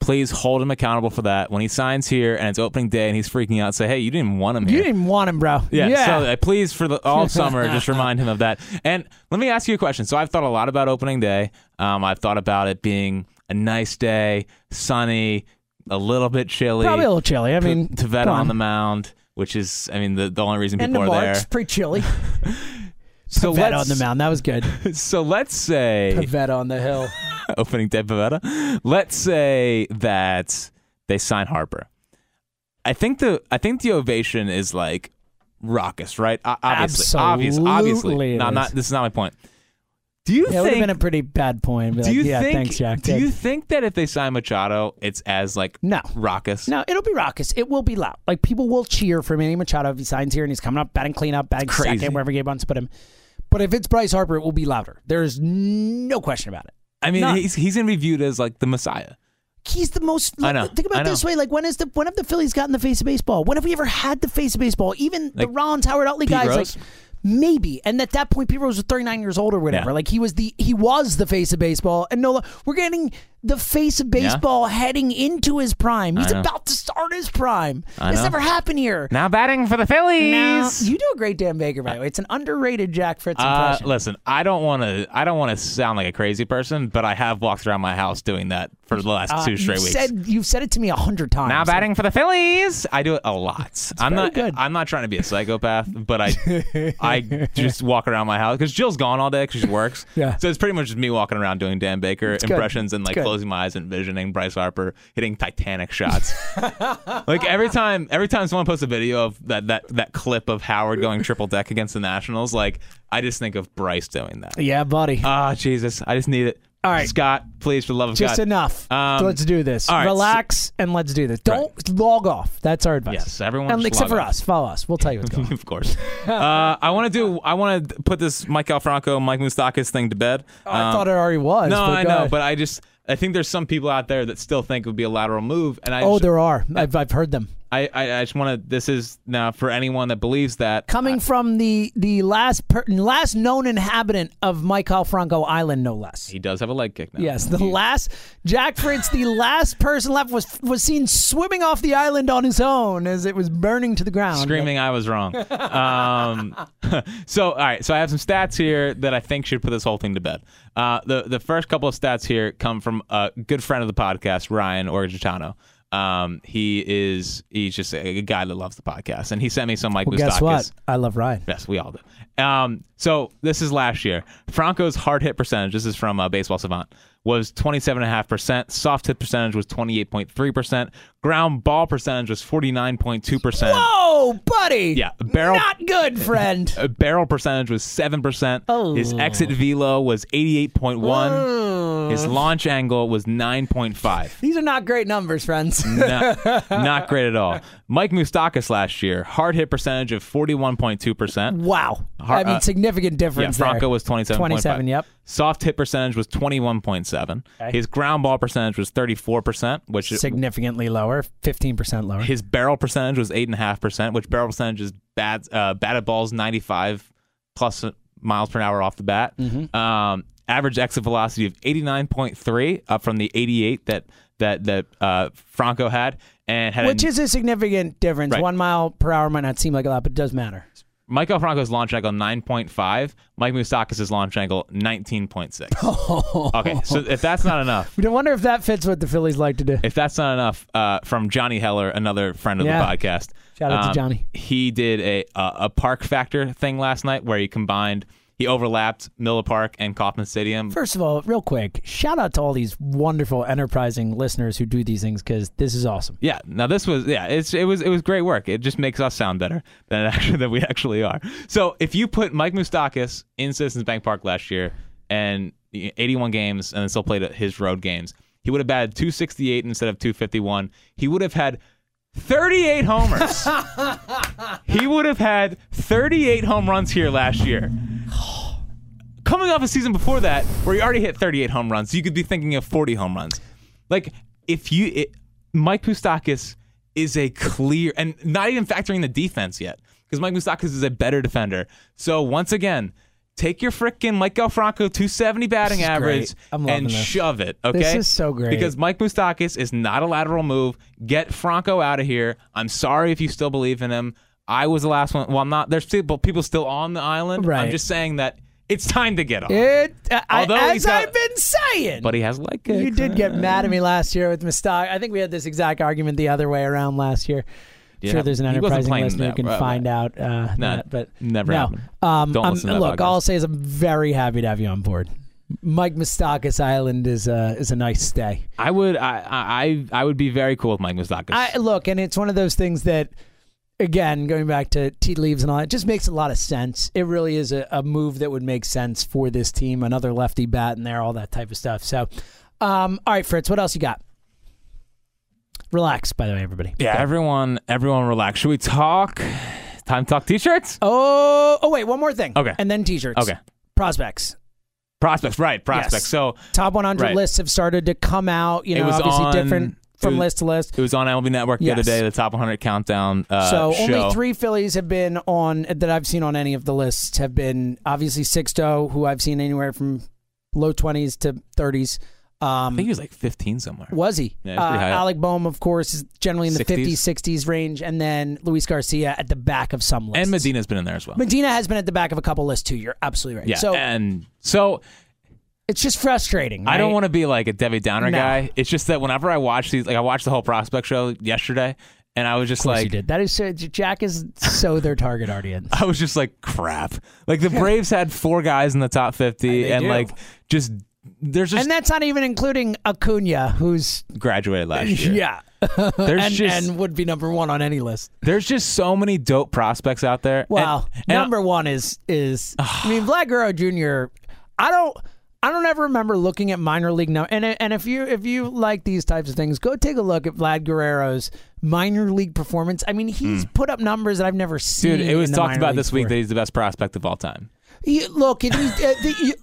Please hold him accountable for that. When he signs here and it's opening day and he's freaking out, say, hey, you didn't want him here. You didn't want him, bro. Yeah. So please, for all summer, just remind him of that. And let me ask you a question. So I've thought a lot about opening day. I've thought about it being a nice day, sunny, a little bit chilly. Probably a little chilly. I mean, Pivetta on the mound, which is, I mean, the only reason people are there. It's pretty chilly. So Pivetta on the mound. That was good. So let's say Pivetta on the hill. Opening day Pivetta. Let's say that they sign Harper. I think the ovation is like raucous, right? Obviously. Absolutely. Obviously. No, this is not my point. Do you think it would have been a pretty bad point? Thanks, Jack. Do you think that if they sign Machado, it's as like raucous? No, it'll be raucous. It will be loud. Like people will cheer for Manny Machado if he signs here and he's coming up batting cleanup, batting second, wherever Gabe wants to put him. But if it's Bryce Harper, it will be louder. There is no question about it. I mean, he's going to be viewed as like the Messiah. He's the most. Like, I know. Think about it this way: like when have the Phillies gotten the face of baseball? When have we ever had the face of baseball? Even like, the Rollins, Howard, Utley guys, Rose? Like. Maybe, and at that point, Pete Rose was 39 years old or whatever. Yeah. Like he was the face of baseball, and no, we're getting the face of baseball heading into his prime. He's about to start his prime. This never happened here. Now batting for the Phillies. Now, you do a great Dan Baker, by the way. It's an underrated Jack Fritz impression. Listen, I don't want to sound like a crazy person, but I have walked around my house doing that for the last two straight weeks. You've said it to me 100 times. Now batting for the Phillies. I do it a lot. I'm not trying to be a psychopath, but I just walk around my house because Jill's gone all day because she works. So it's pretty much just me walking around doing Dan Baker impressions and like closing my eyes and envisioning Bryce Harper hitting Titanic shots. Like every time someone posts a video of that clip of Howard going triple deck against the Nationals, like I just think of Bryce doing that. Yeah, buddy. Oh, Jesus. I just need it. All right, Scott, please, for the love of God. Just enough. So let's do this. Right, relax and let's do this. Don't log off. That's our advice. Yes, everyone should except for us. Follow us. We'll tell you what's going on. Of course. I want to put this Mike Alfranco, Mike Moustakas thing to bed. I thought it already was. No, I know, but I think there's some people out there that still think it would be a lateral move. And there are. I've heard them. I just want to. This is now for anyone that believes that coming from the last known inhabitant of Mike Alfranco Island, no less. He does have a leg kick now. Yes, the last Jack Fritz, the last person left was seen swimming off the island on his own as it was burning to the ground, screaming, "I was wrong." So all right, so I have some stats here that I think should put this whole thing to bed. The first couple of stats here come from a good friend of the podcast, Ryan Orgitano. He's just a guy that loves the podcast, and he sent me some Mike Moustakas. Guess what? I love Ryan. Yes, we all do. So this is last year. Franco's hard hit percentage, this is from Baseball Savant, was 27.5%. Soft hit percentage was 28.3%. Ground ball percentage was 49.2%. Whoa, buddy! Yeah, barrel not good, friend. Barrel percentage was 7%. Oh. His exit velo was 88.1. His launch angle was 9.5. These are not great numbers, friends. Not great at all. Mike Moustakas last year, hard hit percentage of 41.2%. Wow. Significant difference there. Franco was 27.5. 27, yep. Soft hit percentage was 21.7. Okay. His ground ball percentage was 34%, which is significantly lower, 15% lower. His barrel percentage was 8.5%, which barrel percentage is batted balls 95 plus miles per hour off the bat. Mm-hmm. Average exit velocity of 89.3, up from the 88 that Franco had, and had which is a significant difference. Right. 1 mile per hour might not seem like a lot, but it does matter. Mike Alfranco's launch angle 9.5. Mike Moustakas' launch angle 19.6. Oh. Okay, so if that's not enough, I wonder if that fits what the Phillies like to do. If that's not enough, from Johnny Heller, another friend of the podcast, shout out to Johnny. He did a park factor thing last night where he overlapped Miller Park and Kauffman Stadium. First of all, real quick, shout out to all these wonderful, enterprising listeners who do these things because this is awesome. Yeah, now this was it was great work. It just makes us sound better than we actually are. So if you put Mike Moustakas in Citizens Bank Park last year and 81 games and then still played his road games, he would have batted 268 instead of 251. He would have had 38 homers. He would have had 38 home runs here last year. Coming off a season before that where he already hit 38 home runs, you could be thinking of 40 home runs. Like, Mike Moustakas is a clear, and not even factoring the defense yet, because Mike Moustakas is a better defender. So, once again, take your frickin' Mike Alfranco 270 batting average and shove it, okay? This is so great. Because Mike Moustakas is not a lateral move. Get Franco out of here. I'm sorry if you still believe in him. I was the last one. Well, I'm not. There's people still on the island. Right. I'm just saying that it's time to get on. I've been saying. But he has leg kicks. You did get mad at me last year with Moustakas. I think we had this exact argument the other way around last year. Yeah, sure, there's an enterprising listener who can find out that. But never happened. Don't listen to that podcast. All I'll say is I'm very happy to have you on board. Mike Moustakas Island is a nice stay. I would be very cool with Mike Moustakas. And it's one of those things that, again, going back to tea leaves and all that, it just makes a lot of sense. It really is a move that would make sense for this team. Another lefty bat in there, all that type of stuff. So, all right, Fritz, what else you got? Relax, by the way, everybody. Yeah, everyone relax. Should we talk? Time to talk T-shirts? Oh, wait, one more thing. Okay. And then T-shirts. Okay. Prospects, right, prospects. Yes. So top 100 lists have started to come out. You know, obviously different from list to list. It was on MLB Network the other day, the top 100 countdown so show. Only 3 Phillies have been on, that I've seen on any of the lists, have been obviously Sixto, who I've seen anywhere from low 20s to 30s. I think he was like 15 somewhere. Was he? Yeah, Alec Bohm, of course, is generally in the 50s, 60s range. And then Luis Garcia at the back of some lists. And Medina's been in there as well. Medina has been at the back of a couple lists, too. You're absolutely right. Yeah, so it's just frustrating, right? I don't want to be like a Debbie Downer guy. It's just that whenever I watch these, like I watched the whole Prospect Show yesterday, and I was just like, you did. That is so, Jack is so their target audience. I was just like, crap. Like the Braves had 4 guys in the top 50 and like just... And that's not even including Acuna, who's graduated last year. Yeah. And would be number 1 on any list. There's just so many dope prospects out there. Well, and number 1 is I mean, Vlad Guerrero Jr., I don't ever remember looking at minor league now. And if you like these types of things, go take a look at Vlad Guerrero's minor league performance. I mean, he's put up numbers that I've never seen. Dude, it was talked about this week that he's the best prospect of all time. You could argue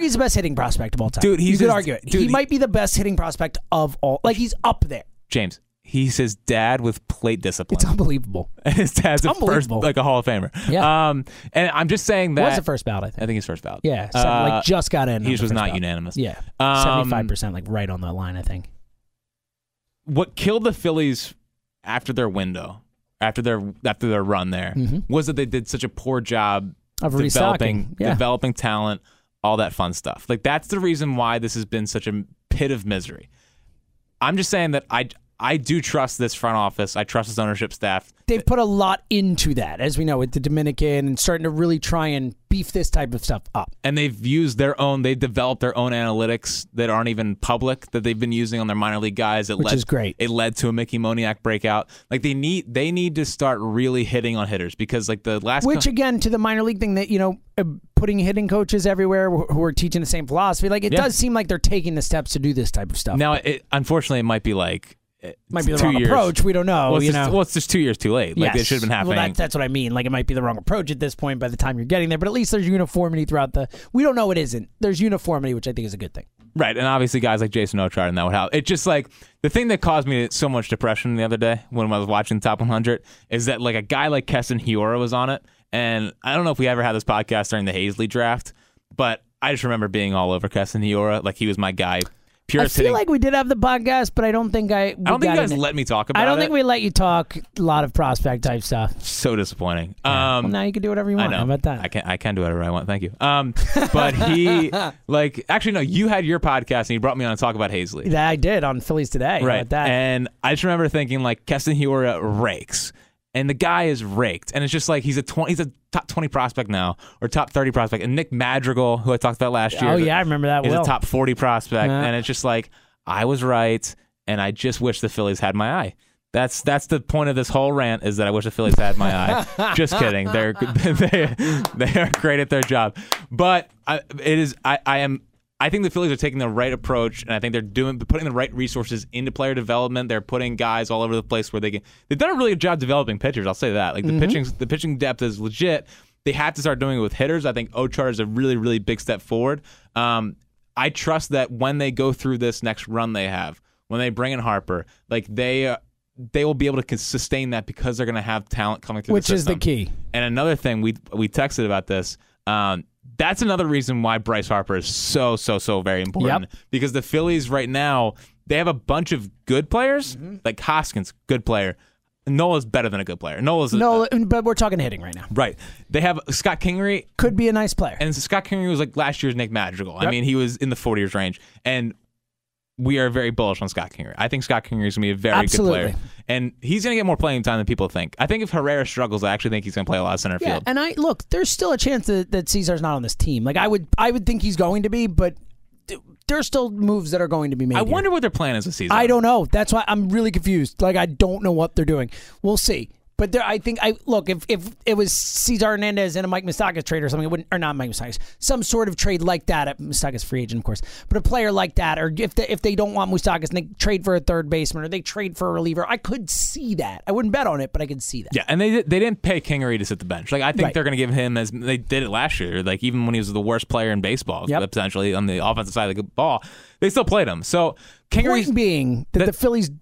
he's the best hitting prospect of all time. Dude, you could argue it. Dude, he might be the best hitting prospect of all. Like, he's up there. James, he's his dad with plate discipline. It's unbelievable. His dad's a Hall of Famer. Yeah. And I'm just saying that. Was the first ballot, I think. I think he's first ballot. Yeah. So, just got in. He was not unanimous. Yeah. 75%, right on the line, I think. What killed the Phillies after their window, after their run there, was that they did such a poor job of restocking, developing talent, all that fun stuff. Like, that's the reason why this has been such a pit of misery. I'm just saying that I do trust this front office. I trust this ownership staff. They've put a lot into that, as we know, with the Dominican and starting to really try and beef this type of stuff up. And they've developed their own analytics that aren't even public that they've been using on their minor league guys. Which is great. It led to a Mickey Moniak breakout. Like, they need to start really hitting on hitters because, like, the last... Which, again, to the minor league thing that, you know, putting hitting coaches everywhere who are teaching the same philosophy, like, it does seem like they're taking the steps to do this type of stuff. Now, unfortunately, it might be like... It might be the wrong approach. We don't know. It's just 2 years too late. Like, it should have been happening. Well, that's what I mean. Like, it might be the wrong approach at this point by the time you're getting there. But at least there's uniformity throughout the... We don't know it isn't. There's uniformity, which I think is a good thing. Right. And obviously guys like Jason Otrard and that would help. It's just like... The thing that caused me so much depression the other day when I was watching Top 100 is that like a guy like Kessin Hiura was on it. And I don't know if we ever had this podcast during the Hazley draft, but I just remember being all over Kessin Hiura. Like, he was my guy... I feel like we did have the podcast, but I don't think I don't think you guys let me talk about it. I don't think we let you talk a lot of prospect type stuff. So disappointing. Yeah. Well, now you can do whatever you want. I know. How about that? I can do whatever I want. Thank you. But he actually no, you had your podcast and you brought me on to talk about Hazley. That I did on Phillies Today. Right. How about that? And I just remember thinking like Kessin Hiura rakes. And the guy is raked. And it's just like he's a top 20 prospect now or top 30 prospect. And Nick Madrigal, who I talked about last year. Oh, yeah, I remember that. He's a top 40 prospect. Yeah. And it's just like, I was right. And I just wish the Phillies had my eye. That's the point of this whole rant is that I wish the Phillies had my eye. Just kidding. They are great at their job. But I think the Phillies are taking the right approach, and I think they're putting the right resources into player development. They're putting guys all over the place where they can. They've done a really good job developing pitchers. I'll say that. Like the pitching depth is legit. They have to start doing it with hitters. I think Otrard is a really, really big step forward. I trust that when they go through this next run they have, when they bring in Harper, like they will be able to sustain that because they're going to have talent coming through the system. Which is the key. And another thing we texted about this. That's another reason why Bryce Harper is so very important because the Phillies right now, they have a bunch of good players like Hoskins, good player. Nola's better than a good player. But we're talking hitting right now. Right. They have Scott Kingery. Could be a nice player. And Scott Kingery was like last year's Nick Madrigal. Yep. I mean, he was in the 40s range. And we are very bullish on Scott Kingery. I think Scott Kingery is going to be a very good player. And he's going to get more playing time than people think. I think if Herrera struggles, I actually think he's going to play a lot of center field. And I look, there's still a chance that Cesar's not on this team. Like, I would think he's going to be, but there's still moves that are going to be made. I wonder what their plan is this season. I don't know. That's why I'm really confused. Like, I don't know what they're doing. We'll see. But there, I think if it was Cesar Hernandez and a Mike Moustakas trade or something, it wouldn't, or not Mike Moustakas, some sort of trade like that. Moustakas free agent, of course, but a player like that, or if they don't want Moustakas and they trade for a third baseman or they trade for a reliever, I could see that. I wouldn't bet on it, but I could see that. Yeah, and they didn't pay Kingery to sit the bench. Like I think they're going to give him as they did it last year. Like even when he was the worst player in baseball, potentially on the offensive side of the ball, they still played him. So Kingery, point being that the Phillies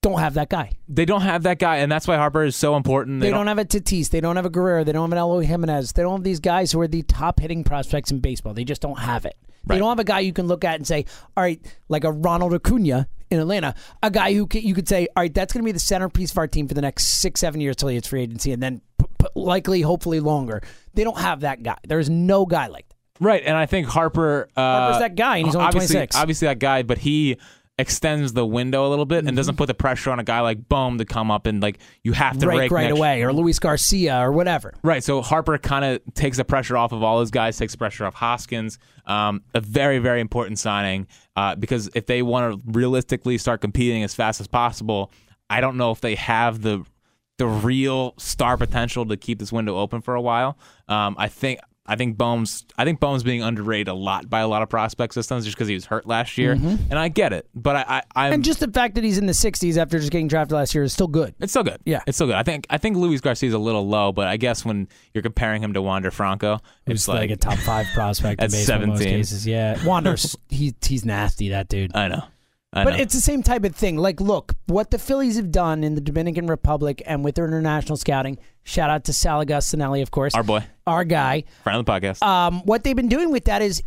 don't have that guy. They don't have that guy, and that's why Harper is so important. They don't have a Tatis. They don't have a Guerrero. They don't have an Eloy Jimenez. They don't have these guys who are the top hitting prospects in baseball. They just don't have it. Right. They don't have a guy you can look at and say, all right, like a Ronald Acuna in Atlanta, a guy who you could say, all right, that's going to be the centerpiece of our team for the next 6-7 years till he hits free agency, and then likely, hopefully, longer. They don't have that guy. There is no guy like that. Right, and I think Harper's that guy, and he's only obviously, 26. Obviously that guy, but he extends the window a little bit and doesn't put the pressure on a guy like Bohm to come up and like you have to break right away or Luis Garcia or whatever. Right. So Harper kind of takes the pressure off of all those guys, takes the pressure off Hoskins. A very, very important signing because if they want to realistically start competing as fast as possible, I don't know if they have the real star potential to keep this window open for a while. I think Bohm's being underrated a lot by a lot of prospect systems just because he was hurt last year, and I get it. But and just the fact that he's in the 60s after just getting drafted last year is still good. It's still good. Yeah, it's still good. I think Luis Garcia's a little low, but I guess when you're comparing him to Wander Franco, it's like a top 5 prospect at 17. In most cases. Yeah, Wander's he's nasty. That dude. I know. But it's the same type of thing. Like, look, what the Phillies have done in the Dominican Republic and with their international scouting, shout out to Sal Agostinelli, of course. Our boy. Our guy. Friend of the podcast. What they've been doing with that is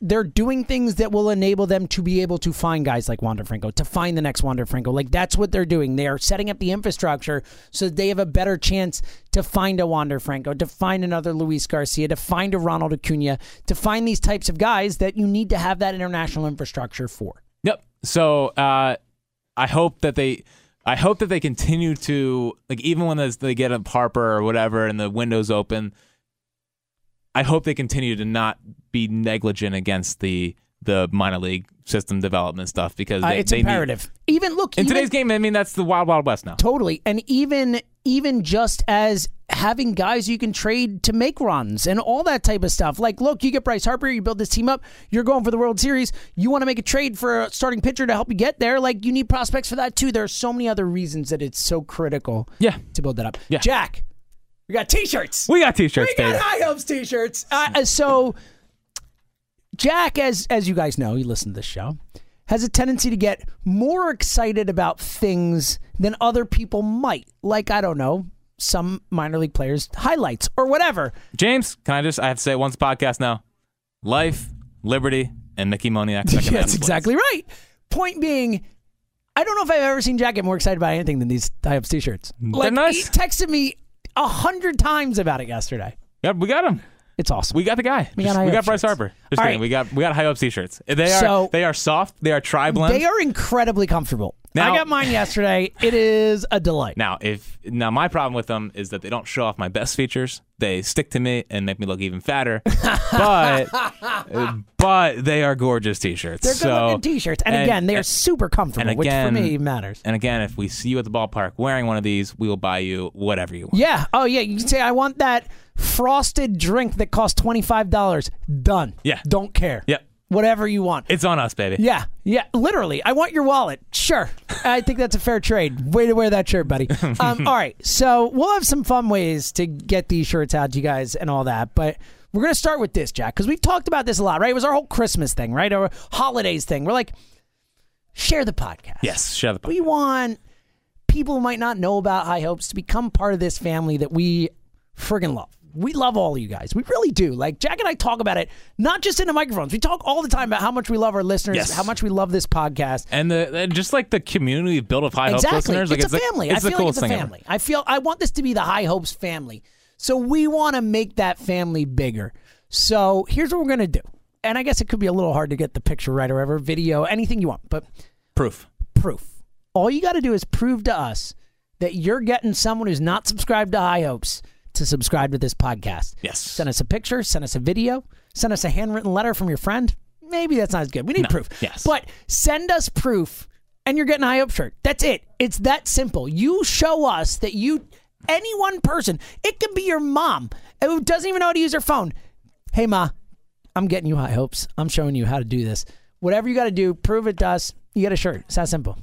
they're doing things that will enable them to be able to find guys like Wander Franco, to find the next Wander Franco. Like, that's what they're doing. They are setting up the infrastructure so that they have a better chance to find a Wander Franco, to find another Luis Garcia, to find a Ronald Acuna, to find these types of guys that you need to have that international infrastructure for. Yep. So I hope that they continue to, like, even when they get a Harper or whatever and the window's open, I hope they continue to not be negligent against the minor league system development stuff because it's imperative. Today's game, I mean, that's the wild, wild west now. Totally. And even just as having guys you can trade to make runs and all that type of stuff. Like, look, you get Bryce Harper, you build this team up, you're going for the World Series, you want to make a trade for a starting pitcher to help you get there. Like, you need prospects for that, too. There are so many other reasons that it's so critical to build that up. Yeah. Jack, we got T-shirts. We got High Hopes T-shirts. So, Jack, as you guys know, you listen to this show, has a tendency to get more excited about things than other people might. Like, I don't know, some minor league players' highlights or whatever. James, I have to say it once a podcast now. Life, liberty, and Mickey Moniak. That's exactly right. Point being, I don't know if I've ever seen Jack get more excited about anything than these High-Ups T-shirts. Like, nice. He texted me 100 times about it yesterday. Yep, we got him. It's awesome. We got the guy. We got Bryce Harper. Just kidding. We got High Hopes T-shirts. They are soft. They are tri-blend. They are incredibly comfortable. Now, I got mine yesterday. It is a delight. Now my problem with them is that they don't show off my best features. They stick to me and make me look even fatter. But they are gorgeous T-shirts. They're good-looking T-shirts. And again, they are super comfortable, which for me matters. And again, if we see you at the ballpark wearing one of these, we will buy you whatever you want. Yeah. Oh, yeah. You can say, I want that frosted drink that costs $25. Done. Yeah. Don't care. Yep. Whatever you want. It's on us, baby. Yeah. Yeah. Literally. I want your wallet. Sure. I think that's a fair trade. Way to wear that shirt, buddy. All right. So we'll have some fun ways to get these shirts out to you guys and all that. But we're going to start with this, Jack, because we've talked about this a lot, right? It was our whole Christmas thing, right? Our holidays thing. We're like, share the podcast. Yes. Share the podcast. We want people who might not know about High Hopes to become part of this family that we friggin' love. We love all of you guys. We really do. Like, Jack and I talk about it, not just in the microphones. We talk all the time about how much we love our listeners, how much we love this podcast. And just like the community built of High Hopes listeners. Like, it's a family. I feel like it's a family. I want this to be the High Hopes family. So we want to make that family bigger. So here's what we're going to do. and I guess it could be a little hard to get the picture right or whatever, video, anything you want, but proof. All you got to do is prove to us that you're getting someone who's not subscribed to High Hopes to subscribe to this podcast. Yes. Send us a picture, send us a video, send us a handwritten letter from your friend. Maybe that's not as good. We need proof. Yes. But send us proof and you're getting a High Hope shirt. That's it. It's that simple. You show us that you, any one person, it could be your mom who doesn't even know how to use her phone. Hey, Ma, I'm getting you High Hopes. I'm showing you how to do this. Whatever you got to do, prove it to us. You get a shirt. It's that simple.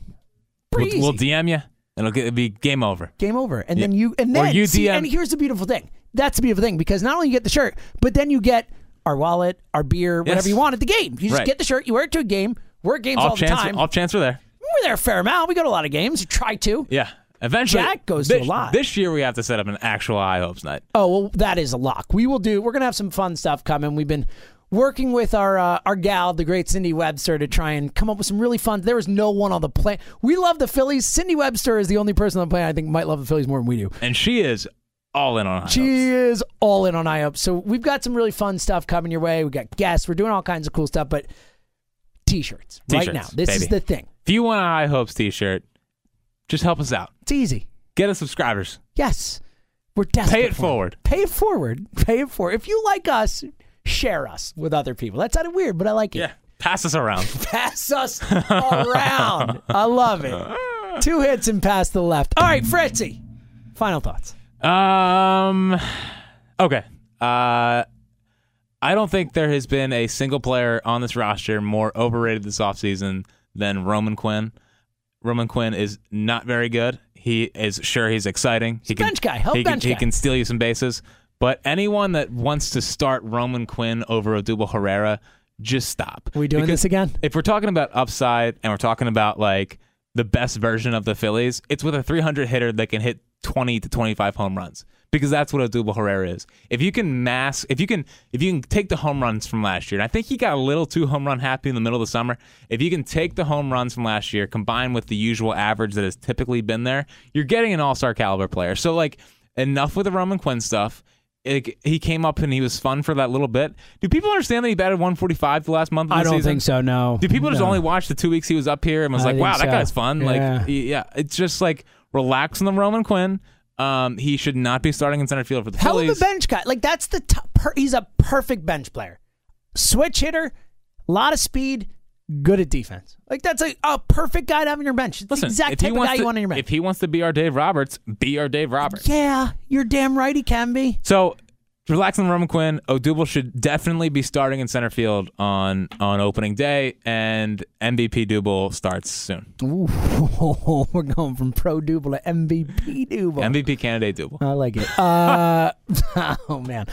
Pretty we'll DM you. It'll be game over. Game over. And then you, and then, or you see, DM. And here's the beautiful thing. That's the beautiful thing, because not only you get the shirt, but then you get our wallet, our beer, whatever you want at the game. You just get the shirt, you wear it to a game. We're at games all the time. All chance we're there. We're there a fair amount. We go to a lot of games. Try to. Yeah. Eventually. Jack goes to a lot. This year we have to set up an actual High Hopes night. Oh, well, that is a lock. We're going to have some fun stuff coming. We've been working with our gal, the great Cindy Webster, to try and come up with some really fun. There is no one on the planet. We love the Phillies. Cindy Webster is the only person on the planet I think might love the Phillies more than we do. And she is all in on High Hopes. So we've got some really fun stuff coming your way. We've got guests. We're doing all kinds of cool stuff, but T-shirts right now. This is the thing. If you want a High Hopes T-shirt, just help us out. It's easy. Get us subscribers. Yes. We're desperate. Pay it forward. If you like us, share us with other people. That sounded weird, but I like it. Yeah. Pass us around. I love it. 2 hits and pass to the left. All right, Fritzy. Final thoughts. Okay. I don't think there has been a single player on this roster more overrated this offseason than Roman Quinn. Roman Quinn is not very good. He is he's exciting. He's a bench guy. He can steal you some bases. But anyone that wants to start Roman Quinn over Odubel Herrera, just stop. Are we doing this again? If we're talking about upside and we're talking about like the best version of the Phillies, it's with a 300 hitter that can hit 20 to 25 home runs, because that's what Odubel Herrera is. If you can take the home runs from last year, and I think he got a little too home run happy in the middle of the summer. If you can take the home runs from last year, combined with the usual average that has typically been there, you're getting an all-star caliber player. So like, enough with the Roman Quinn stuff. He came up and he was fun for that little bit. Do people understand that he batted 145 the last month of the season? I don't think so, no. Do people just only watch the 2 weeks he was up here and was like, wow, that guy's fun? Yeah. It's just like, relax on the Roman Quinn. He should not be starting in center field for the Phillies. Hell of a bench guy. Like, that's the top. He's a perfect bench player. Switch hitter, a lot of speed, good at defense. Like, that's a perfect guy to have on your bench. It's the exact type of guy you want on your bench. If he wants to be our Dave Roberts, be our Dave Roberts. Yeah, you're damn right he can be. So, relax on Roman Quinn. Odubel should definitely be starting in center field on opening day, and MVP Dubel starts soon. Ooh, we're going from pro Dubel to MVP Dubel. MVP candidate Dubel. I like it. Oh, man.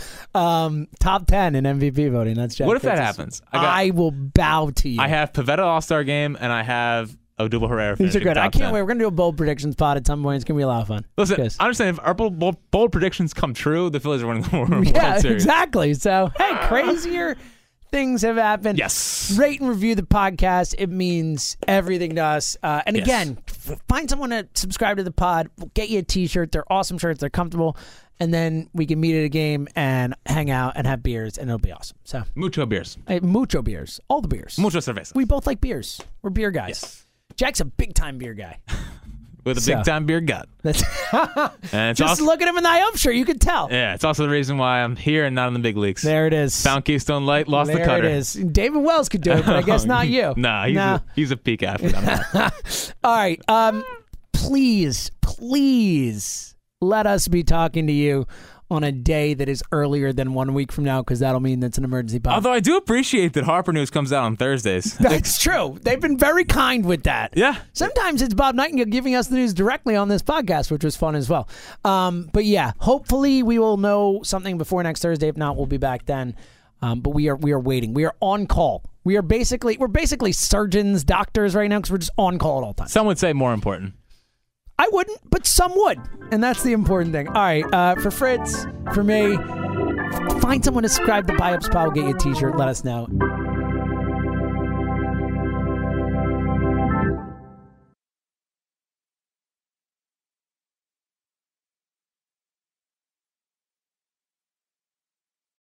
Top 10 in MVP voting. That's Jack. What if that happens? I will bow to you. I have Pivetta All-Star Game, and I have Odubel Herrera. These are good. I can't wait. We're going to do a bold predictions pod at some point. It's going to be a lot of fun. Listen, I understand if our bold predictions come true, the Phillies are winning the World Series. Yeah, exactly. So, hey, crazier things have happened. Yes. Rate and review the podcast. It means everything to us. Again, find someone to subscribe to the pod. We'll get you a T-shirt. They're awesome shirts. They're comfortable. And then we can meet at a game and hang out and have beers, and it'll be awesome. So mucho beers. Mucho beers. All the beers. Mucho cerveza. We both like beers. We're beer guys. Yes. Jack's a big-time beer guy. With a big-time beer gut. Just look at him in the High Up shirt. You can tell. Yeah, it's also the reason why I'm here and not in the big leagues. There it is. Found Keystone Light, lost the cutter. There it is. David Wells could do it, but I guess not you. He's a peak athlete. All right. Please let us be talking to you on a day that is earlier than 1 week from now, because that'll mean that's an emergency pod. Although I do appreciate that Harper News comes out on Thursdays. That's true. They've been very kind with that. Yeah. Sometimes it's Bob Nightingale giving us the news directly on this podcast, which was fun as well. But yeah, hopefully we will know something before next Thursday. If not, we'll be back then. But we are waiting. We are on call. We are we're basically surgeons, doctors right now, because we're just on call at all times. Some would say more important. I wouldn't, but some would. And that's the important thing. All right, for Fritz, for me, find someone to subscribe to Buy Up Spot. We'll get you a T-shirt. Let us know.